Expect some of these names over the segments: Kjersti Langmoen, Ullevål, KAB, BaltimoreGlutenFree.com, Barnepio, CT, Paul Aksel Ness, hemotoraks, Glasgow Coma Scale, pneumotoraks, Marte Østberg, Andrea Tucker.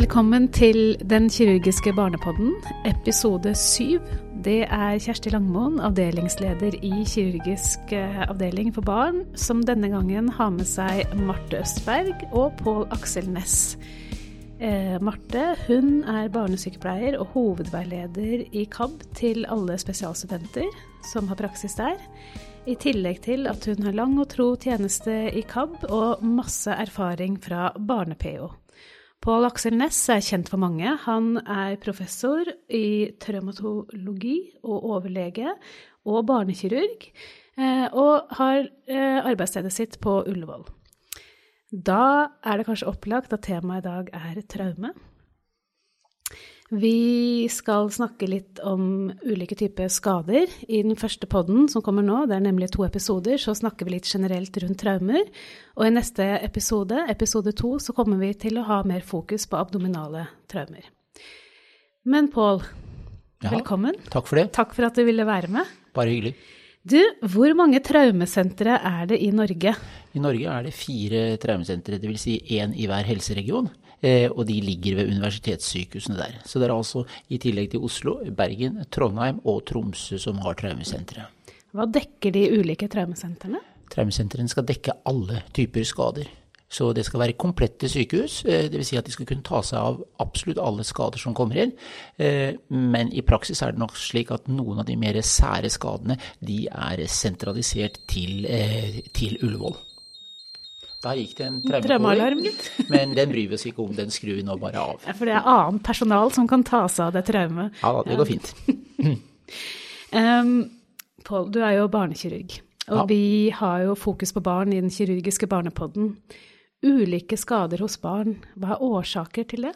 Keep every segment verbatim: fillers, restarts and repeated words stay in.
Velkommen til Den kirurgiske barnepodden, episode syv. Det er Kjersti Langmoen, avdelingsleder I kirurgisk avdeling for barn, som denne gangen har med seg Marte Østberg og Paul Aksel Ness. Eh, Marte, hun er barnesykepleier og hovedveileder I K A B til alle spesialstudenter som har praksis der. I tillegg til at hun har lang og tro tjeneste I K A B og masse erfaring fra Barnepio. Paul Aksel Ness er kjent for mange. Han er professor I traumatologi og overlege og barnekirurg, og har arbeidsstedet sitt på Ullevål. Da er det kanskje opplagt at temaet I dag er traume. Vi skal snakke litt om ulike typer skader I den første podden som kommer nå. Det er nemlig to episoder, så snakker vi litt generelt rundt traumer. Og I neste episode, episode to, så kommer vi til å ha mer fokus på abdominale traumer. Men Paul, ja, velkommen. Takk for det. Takk for at du ville være med. Bare hyggelig. Du, hvor mange traumesentre er det I Norge? I Norge er det fire traumesentre, det vil si en I hver helseregion. Og de ligger ved universitetssykehusene der. Så det er altså I tillegg til Oslo, Bergen, Trondheim og Tromsø som har traumesentre. Hva dekker de ulike traumesentrene? Traumesentrene skal dekke alle typer skader. Så det skal være komplette sykehus, det vil si at de skal kunne ta seg av absolutt alle skader som kommer inn, men I praksis er det nok slik at noen av de mer sære skadene, de er sentralisert til, til Ullevål. Da gikk det en traumaalarm, men den bryr vi oss ikke om, den skrur vi nå bare av. Ja, for det er annet personal som kan ta seg av det traumet. Ja, det går fint. um, Paul, du er jo barnekirurg, og ja. Vi har jo fokus på barn I den kirurgiske barnepodden. Ulike skader hos barn, hva er årsaker til det?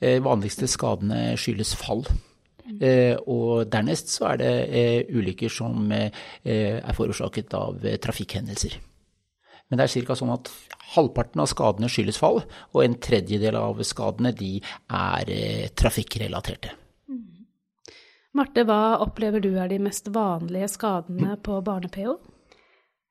Eh, vanligste skadene skyldes fall. Eh, og dernest så er det eh, ulykker som eh, er forårsaket av eh, trafikkhendelser. Men det er cirka sånn at halvparten av skadene skyldes fall, og en tredjedel av skadene de er eh, trafikkrelaterte. Mm. Marte, hva opplever du er de mest vanlige skadene mm. på barne-P O?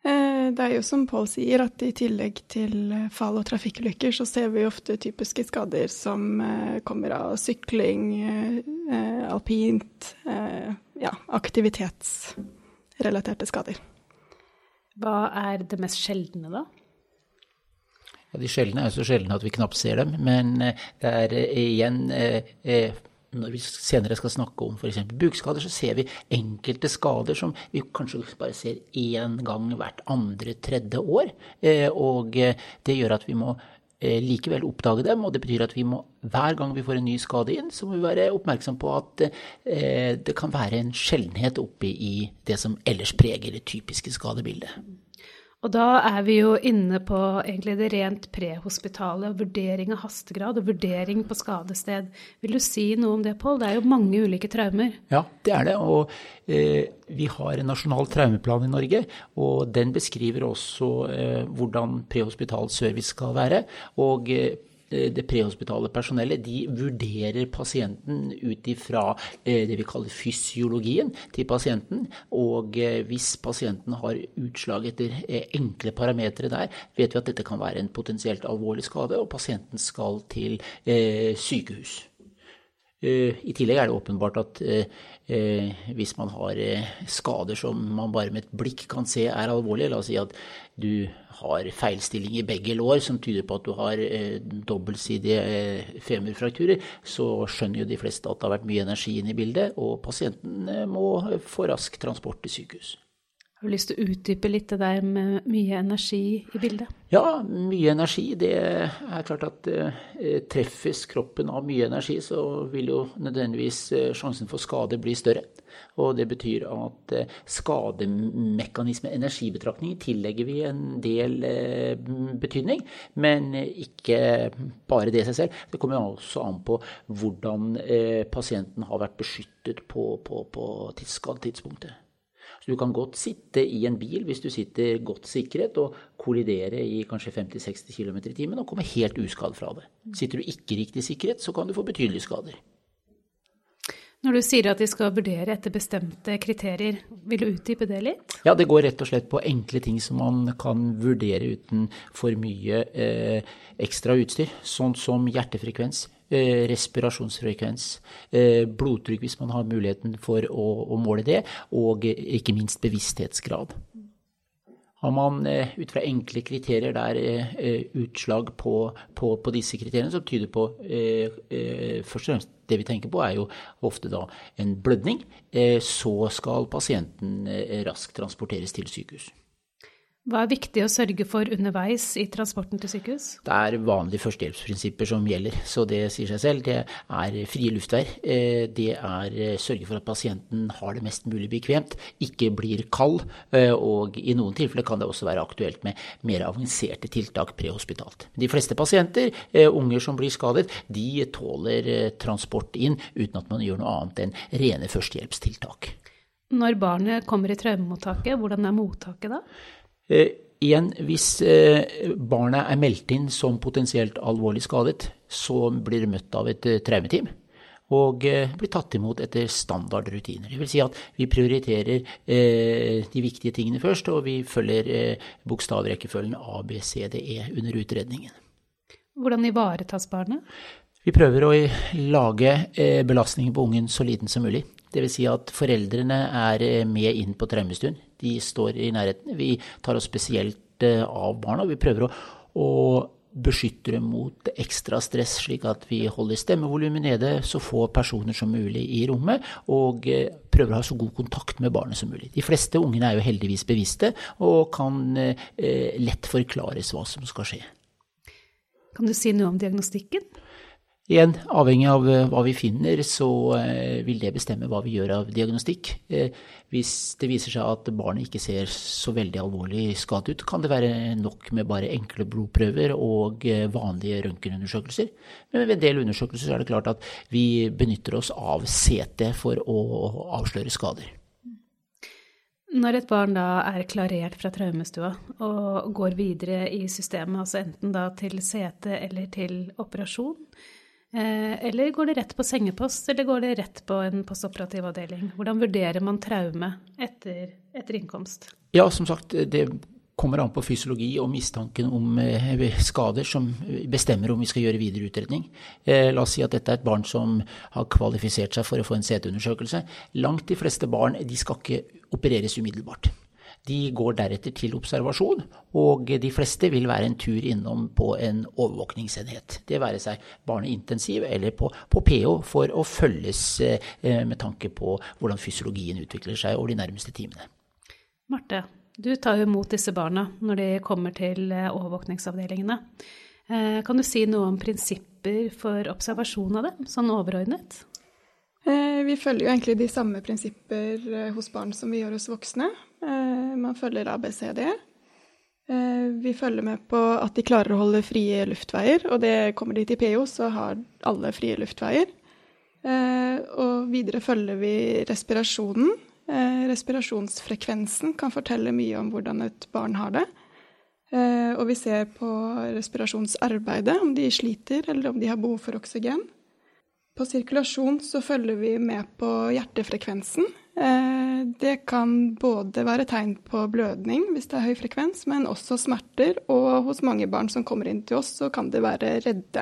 Eh, det er jo som Paul sier, at I tillegg til fall og trafikkulykker, så ser vi ofte typiske skader som eh, kommer av sykling, eh, alpint, eh, ja, aktivitetsrelaterte skader. Hva er det mest sjeldne da? Ja, de sjeldne er så sjeldne at vi knapt ser dem, men det er igjen, når vi senere skal snakke om for eksempel bukskader, så ser vi enkelte skader som vi kanskje bare ser en gang hvert andre, tredje år, og det gjør at vi må likevel oppdage dem, og det betyr at vi må, hver gang vi får en ny skade inn, så må vi være oppmerksom på at eh, det kan være en sjeldenhet oppe I det som ellers preger det typiske skadebildet. Og da er vi jo inne på egentlig det rent prehospitale, vurdering av hastegrad og vurdering på skadested. Vil du si noe om det, Paul? Det er jo mange ulike traumer. Ja, det er det, og eh, vi har en nasjonal traumeplan I Norge, og den beskriver også eh, hvordan prehospital service skal være, og eh, det prehospitale personellet, de vurderer pasienten ut ifra det vi kaller fysiologien til pasienten, og hvis pasienten har utslag etter enkle parametre der, vet vi at dette kan være en potensielt alvorlig skade, og pasienten skal til sykehus. I tillegg er det åpenbart at hvis man har skader som man bare med et blikk kan se er alvorlig, la oss si at du har feilstilling I begge lår som tyder på at du har dobbeltsidige femurfrakturer, så skjønner jo de fleste at det har vært mye energi inn I bildet, og pasienten må få rask transport til sykehus. Har du lyst til å utdype litt det der med mye energi I bildet? Ja, mye energi. Det er klart at eh, treffes kroppen av mye energi, så vil jo nødvendigvis eh, sjansen for skade bli større. Og det betyr at eh, skademekanisme, energibetraktning, tillegger vi en del eh, betydning, men ikke bare det I seg selv. Det kommer også an på hvordan eh, pasienten har vært beskyttet på, på, på tidspunktet. Så du kan godt sitte I en bil hvis du sitter godt sikret og kollidere I kanskje femti til seksti kilometer i timen og komme helt uskadd fra det. Sitter du ikke riktig sikret, så kan du få betydelige skader. Når du sier at de skal vurdere etter bestemte kriterier, vil du utdype det litt? Ja, det går rett og slett på enkle ting som man kan vurdere uten for mye eh, ekstra utstyr, sånn som hjertefrekvens, respirasjonsfrekvens, blodtrykk hvis man har muligheten for å, å måle det, og ikke minst bevissthetsgrad. Har man ut fra enkle kriterier der utslag på, på, på disse kriteriene, som tyder på, først og fremst det vi tenker på er jo ofte da en blødning, så skal pasienten raskt transporteres til sykehus. Hva er viktig å sørge for underveis i transporten til sykehus? Det er vanlige førstehjelpsprinsipper som gjelder, så det sier seg selv. Det er frie luftveier, det er sørge for at pasienten har det mest mulig bekvemt, ikke blir kald, og i noen tilfeller kan det også være aktuelt med mer avanserte tiltak prehospitalt. De fleste pasienter, unger som blir skadet, de tåler transport inn uten at man gjør noe annet enn rene førstehjelpstiltak. Når barnet kommer i traumemottaket, hvordan er mottaket da? Eh, igjen, hvis eh, barnet er meldt inn som potensielt alvorlig skadet, så blir det møtt av et eh, traumeteam og eh, blir tatt imot etter standardrutiner. Det vil si at vi prioriterer eh, de viktige tingene først, og vi følger eh, bokstavrekkefølgen A, B, C, D, E under utredningen. Hvordan ivaretas barnet? Vi prøver å lage eh, belastningen på ungen så liten som mulig. Det vil si at foreldrene er med inn på traumestuen. De står i nærheten. Vi tar oss spesielt av barna. Vi prøver å, å beskytte dem mot ekstra stress, slik at vi holder stemmevolumen nede, så få personer som mulig i rommet, og prøver å ha så god kontakt med barnet som mulig. De fleste ungene er jo heldigvis bevisste, og kan lett forklares hva som skal skje. Kan du si noe om diagnostikken? Igjen, avhengig av hva vi finner, så vil det bestemme hva vi gjør av diagnostikk. Hvis det viser seg at barnet ikke ser så veldig alvorlig skadet ut, kan det være nok med bare enkle blodprøver og vanlige røntgenundersøkelser. Men ved en del undersøkelser er det klart at vi benytter oss av C T for å avsløre skader. Når et barn da er klarert fra traumestua og går videre i systemet, altså enten da til C T eller til operasjon, eller går det rett på sengepost, eller går det rett på en postoperativ avdeling? Hvordan vurderer man traume etter, etter innkomst? Ja, som sagt, det kommer an på fysiologi og mistanken om skader som bestemmer om vi skal gjøre videre utredning. La oss si at dette er et barn som har kvalifisert seg for å få en C T-undersøkelse. Langt de fleste barn, de skal ikke opereres umiddelbart. De går deretter til observasjon, og de fleste vil være en tur innom på en overvåkningsenhet. Det være seg barneintensiv eller på, på P O for å følges med tanke på hvordan fysiologien utvikler seg over de nærmeste timene. Marte, du tar jo imot disse barna når de kommer til overvåkningsavdelingene. Kan du si noe om prinsipper for observasjon av dem, sånn overordnet? Vi følger jo egentlig de samme prinsipper hos barn som vi gjør hos voksne. Man følger A B C D. Vi følger med på at de klarer å holde frie luftveier, og det kommer de til P O, så har alle frie luftveier. Og videre følger vi respirasjonen. Respirasjonsfrekvensen kan fortelle mye om hvordan et barn har det. Og vi ser på respirasjonsarbeidet, om de sliter eller om de har behov for oksygen. På sirkulasjon så følger vi med på hjertefrekvensen. Det kan både være tegn på blødning hvis det er høy frekvens, men også smerter, og hos mange barn som kommer inn til oss så kan det være redde.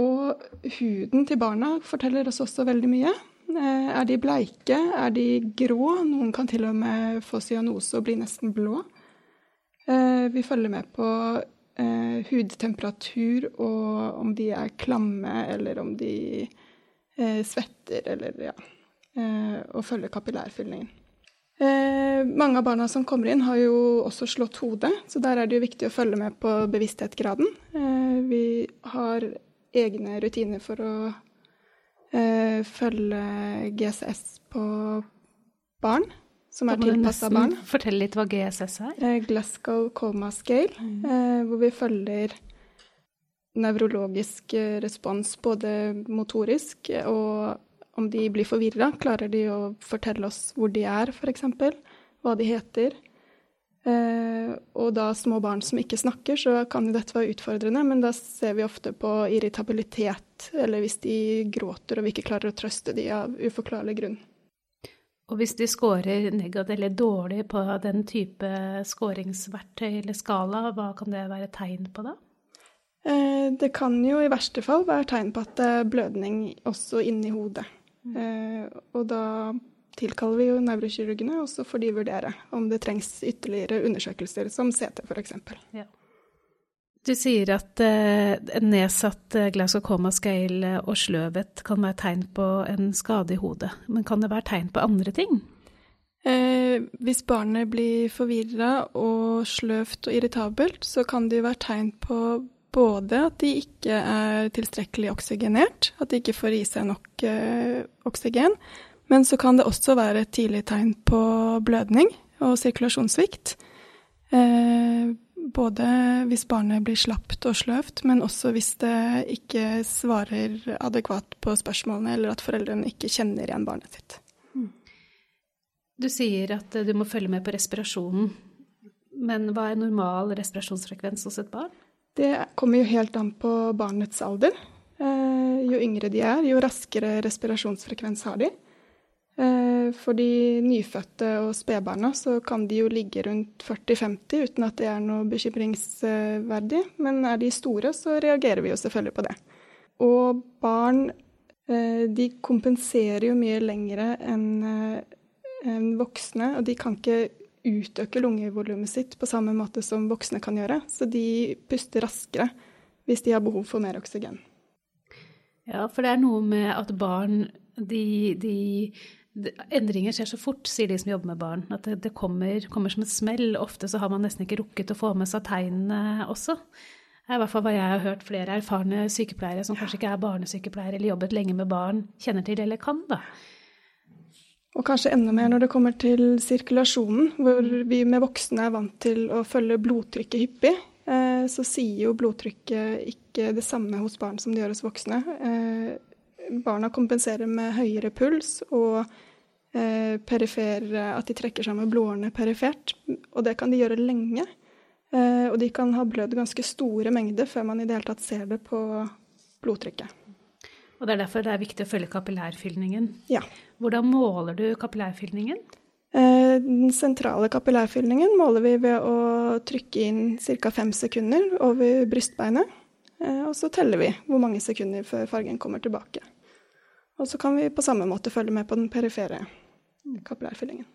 Og huden til barna forteller oss også veldig mye. Er de bleike? Er de grå? Noen kan til og med få cyanose og bli nesten blå. Vi følger med på Uh, hudtemperatur, og om de er klamme, eller om de uh, svetter, eller ja, uh, og følger kapillærfyllingen. Uh, mange av barna som kommer inn har jo også slått hodet, så der er det jo viktig å følge med på bevissthetsgraden. Uh, vi har egne rutiner for å uh, følge G S S på barn, som er tilpasset barn. Fortell litt hva G S S er. Glasgow Coma Scale, mm. hvor vi følger nevrologisk respons, både motorisk, og om de blir forvirret, klarer de å fortelle oss hvor de er, for eksempel, hva de heter. Og da små barn som ikke snakker, så kan dette være utfordrende, men da ser vi ofte på irritabilitet, eller hvis de gråter og vi ikke klarer å trøste de av uforklarlig grunn. Og hvis de scorer negativt eller dårlig på den type skåringsverktøy eller skala, hva kan det være tegn på da? Det kan jo i verste fall være tegn på at det er blødning også inne i hodet. Og da tilkaller vi jo nevrokirurgene, og så får de vurdere om det trengs ytterligere undersøkelser, som C T for eksempel. Ja. Du sier at en nedsatt Glasgow Coma Scale og sløvhet kan være tegn på en skade i hodet. Men kan det være tegn på andre ting? Eh, hvis barnet blir forvirret og sløvt og irritabelt, så kan det jo være tegn på både at de ikke er tilstrekkelig oksygenert, at de ikke får i seg nok eh, oksygen, men så kan det også være et tidlig tegn på blødning og sirkulasjonssvikt. Eh, både hvis barnet blir slapt og sløvt, men også hvis det ikke svarer adekvat på spørsmålene, eller at foreldrene ikke kjenner igjen barnet sitt. Du sier at du må følge med på respirasjonen, men hva er normal respirasjonsfrekvens hos et barn? Det kommer jo helt an på barnets alder. Eh, jo yngre de er, jo raskere respirasjonsfrekvens har de. Eh, for de nyfødte og spedbarna så kan de jo ligge rundt førti til femti uten at det er noe bekymringsverdig, men er de store så reagerer vi jo selvfølgelig på det. Og barn, eh, de kompenserer jo mye lengre enn eh, voksne, og de kan ikke utøke lungevolumet sitt på samme måte som voksne kan gjøre, så de puster raskere hvis de har behov for mer oksygen. Ja, for det er noe med at barn, de, de, de, endringer skjer så fort, sier de som jobber med barn, at det, det kommer, kommer som et smell. Ofte så har man nesten ikke rukket å få med seg tegnene også. Det er i hvert fall hva jeg har hørt flere erfarne sykepleiere som ja. Kanskje ikke er barnesykepleiere eller jobbet lenge med barn, kjenner til eller kan da. Og kanskje enda mer når det kommer til sirkulasjonen, hvor vi med voksne er vant til å følge blodtrykket hyppig, så sier jo blodtrykket ikke det samme hos barn som det gjør hos voksne. Barna kompenserer med høyere puls og perifer, at de trekker sammen blodårene perifert, og det kan de gjøre lenge. Og de kan ha blødd ganske store mengder før man i det hele tatt ser det på blodtrykket. Og det er derfor det er viktig å følge kapillærfyllningen. Ja. Hvordan måler du kapillærfyllningen? Eh, den sentrale kapillærfyllningen måler vi ved å trykke inn ca. fem sekunder over brystbeinet, eh, og så teller vi hvor mange sekunder før fargen kommer tilbake. Og så kan vi på samme måte følge med på den perifere kapillærfyllingen.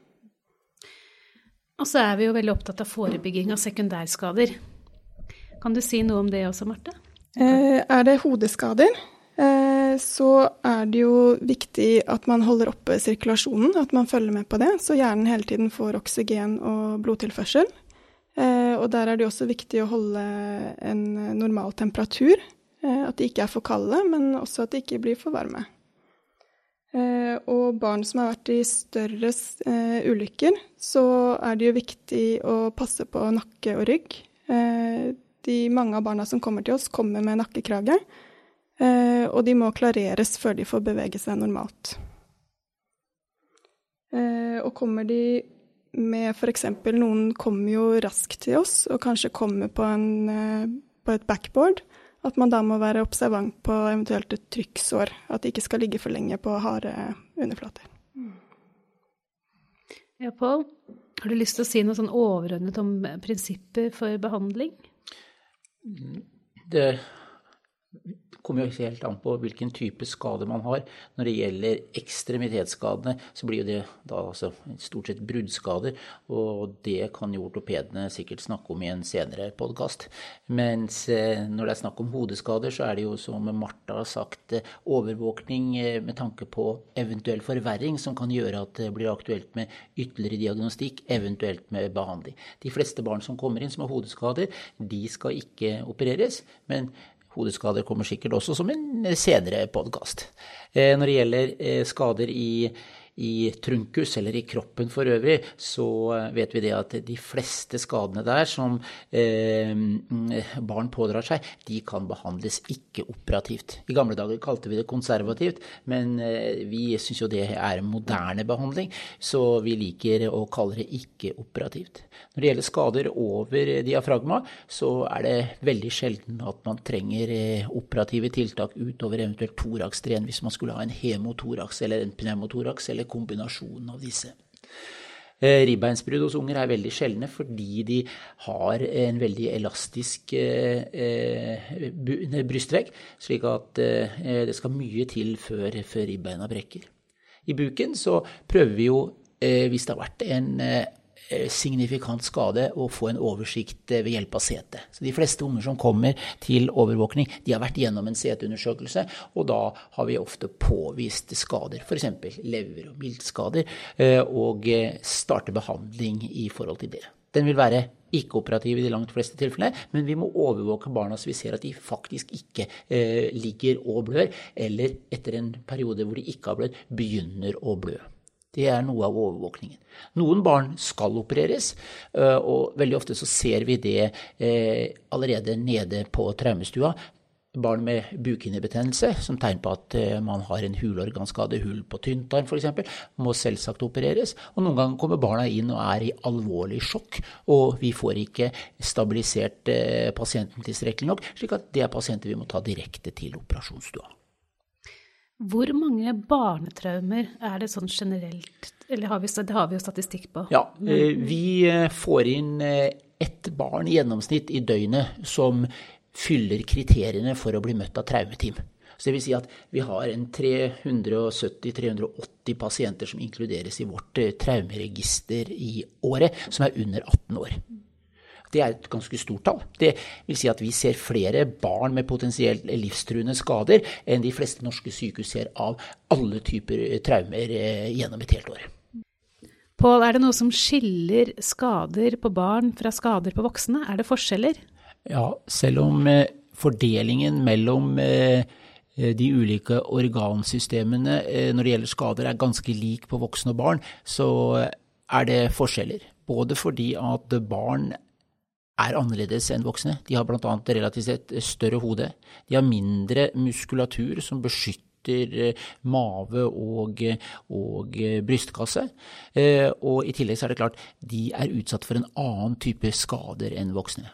Og så er vi jo veldig opptatt av forebygging av sekundærskader. Kan du si noe om det også, Marte? Eh, er det hodeskader? Så er det jo viktig at man holder oppe sirkulasjonen, at man følger med på det, så hjernen hele tiden får oksygen og blodtilførsel. Og der er det også viktig å holde en normal temperatur, at de ikke er for kalde, men også at de ikke blir for varme. Og barn som har vært i større ulykker, så er det jo viktig å passe på nakke og rygg. De mange av barna som kommer til oss kommer med nakkekrage, Eh, og de må klareres før de får bevege seg normalt. Eh, og kommer de med for eksempel, noen kommer jo raskt til oss, og kanskje kommer på, en, eh, på et backboard, at man da må være observant på eventuelt et trykksår, at de ikke skal ligge for lenge på harde underflater. Ja, Paul, har du lyst til å si noe sånn overordnet om prinsipper for behandling? Det kommer jo helt an på hvilken type skade man har. Når det gjelder ekstremitetsskadene, så blir jo det da altså stort sett bruddskader, og det kan jo ortopedene sikkert snakke om i en senere podcast. Mens når det er snakk om hodeskader, så er det jo som Martha har sagt, overvåkning med tanke på eventuell forverring som kan gjøre at det blir aktuelt med ytterligere diagnostikk, eventuelt med behandling. De fleste barn som kommer inn som har hodeskader, de skal ikke opereres, men hodeskader kommer sikkert også som en senere podcast. Når det gjelder skader i, i trunkus eller i kroppen for øvrig, så vet vi det at de fleste skadene der som eh, barn pådrar seg, de kan behandles ikke operativt. I gamle dager kalte vi det konservativt, men vi synes jo det er moderne behandling, så vi liker å kalle det ikke operativt. Når det gjelder skader over diafragma, så er det veldig sjelden at man trenger operative tiltak utover eventuelt torakstren hvis man skulle ha en hemotoraks eller en pneumotoraks eller kombinasjonen av disse. Ribbeinsbrudd hos unger er veldig sjeldne fordi de har en veldig elastisk brystvegg, slik at det skal mye til før, før ribbeina brekker. I buken så prøver vi jo, hvis det har vært en signifikant skade, å få en oversikt ved hjelp av C T. Så de fleste unger som kommer til overvåkning, de har vært gjennom en C T-undersøkelse, og da har vi ofte påvist skader, for eksempel lever- og miltskader, og starte behandling i forhold til det. Den vil være ikke-operativ i de langt fleste tilfellene, men vi må overvåke barna så vi ser at de faktisk ikke eh, ligger og blør, eller etter en periode hvor de ikke har blødd, begynner å blø. Det er noe av overvåkningen. Noen barn skal opereres, og veldig ofte så ser vi det eh, allerede nede på traumestua, barn med bukinnebetennelse, som tegn på at man har en hulorganskade, hull på tynntarm for eksempel, må selvsagt opereres, og noen ganger kommer barna inn og er i alvorlig sjokk, og vi får ikke stabilisert pasienten tilstrekkelig nok, slik at det er pasienter vi må ta direkte til operasjonsstua. Hvor mange barnetraumer er det sånn generelt, eller har vi, det har vi jo statistikk på? Ja, vi får inn ett barn i gjennomsnitt i døgnet som fyller kriteriene for å bli møtt av traumeteam. Så det vil si at vi har en tre hundre og sytti til tre hundre og åtti pasienter som inkluderes i vårt traumeregister i året, som er under atten år. Det er et ganske stort tall. Det vil si at vi ser flere barn med potensielt livstruende skader enn de fleste norske sykehus ser av alle typer traumer gjennom et helt år. Paul, er det noe som skiller skader på barn fra skader på voksne? Er det forskjeller? Ja, selv om fordelingen mellom de ulike organsystemene når det gjelder skader er ganske lik på voksne og barn, så er det forskjeller. Både fordi at barn er annerledes enn voksne. De har blant annet relativt sett større hode. De har mindre muskulatur som beskytter mave og, og brystkasse, og i tillegg så er det klart de er utsatt for en annen type skader enn voksne.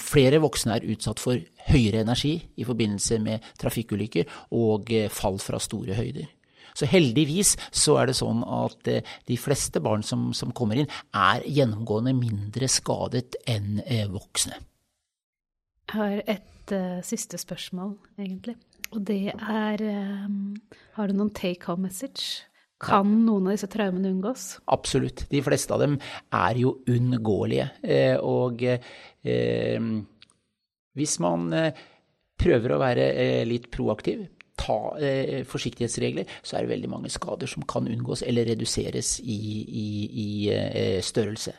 Flere voksne er utsatt for høyere energi i forbindelse med trafikkulykker og fall fra store høyder. Så heldigvis så er det sånn at de fleste barn som, som kommer inn er gjennomgående mindre skadet enn voksne. Jeg har et uh, siste spørsmål egentlig, og det er, um, har du noen take-home message? Kan noen av disse traumene unngås? Absolutt. De fleste av dem er jo unngåelige. Og eh, hvis man prøver å være litt proaktiv, ta eh, forsiktighetsregler, så er det veldig mange skader som kan unngås eller reduseres i, i, i eh, størrelse.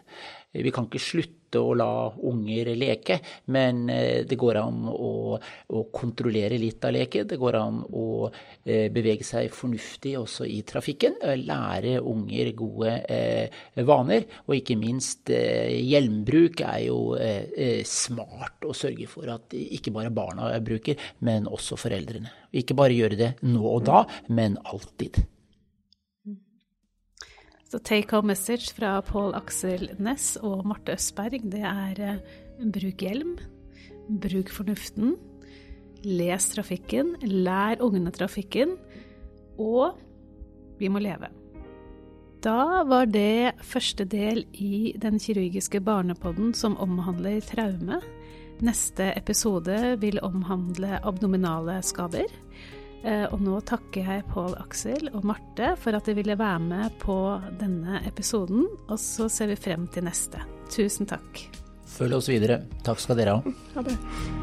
Vi kan ikke slutte å la unger leke, men det går an å, å kontrollere litt av leken. Det går an å bevege seg fornuftig også i trafikken, lære unger gode eh, vaner, og ikke minst eh, hjelmbruk er jo eh, smart å sørge for at ikke bare barna bruker, men også foreldrene. Ikke bare gjøre det nå og da, men alltid. Så take-home message fra Paul Aksel Ness og Marte Østberg, det er bruk hjelm, bruk fornuften, les trafikken, lær ungene trafikken, og vi må leve. Da var det første del i den kirurgiske barnepodden som omhandler traume. Neste episode vil omhandle abdominale skader. Og nå takker jeg Paul Aksel og Marte for at de ville være med på denne episoden, og så ser vi frem til neste. Tusen takk. Følg oss videre. Takk skal dere ha. Ha det.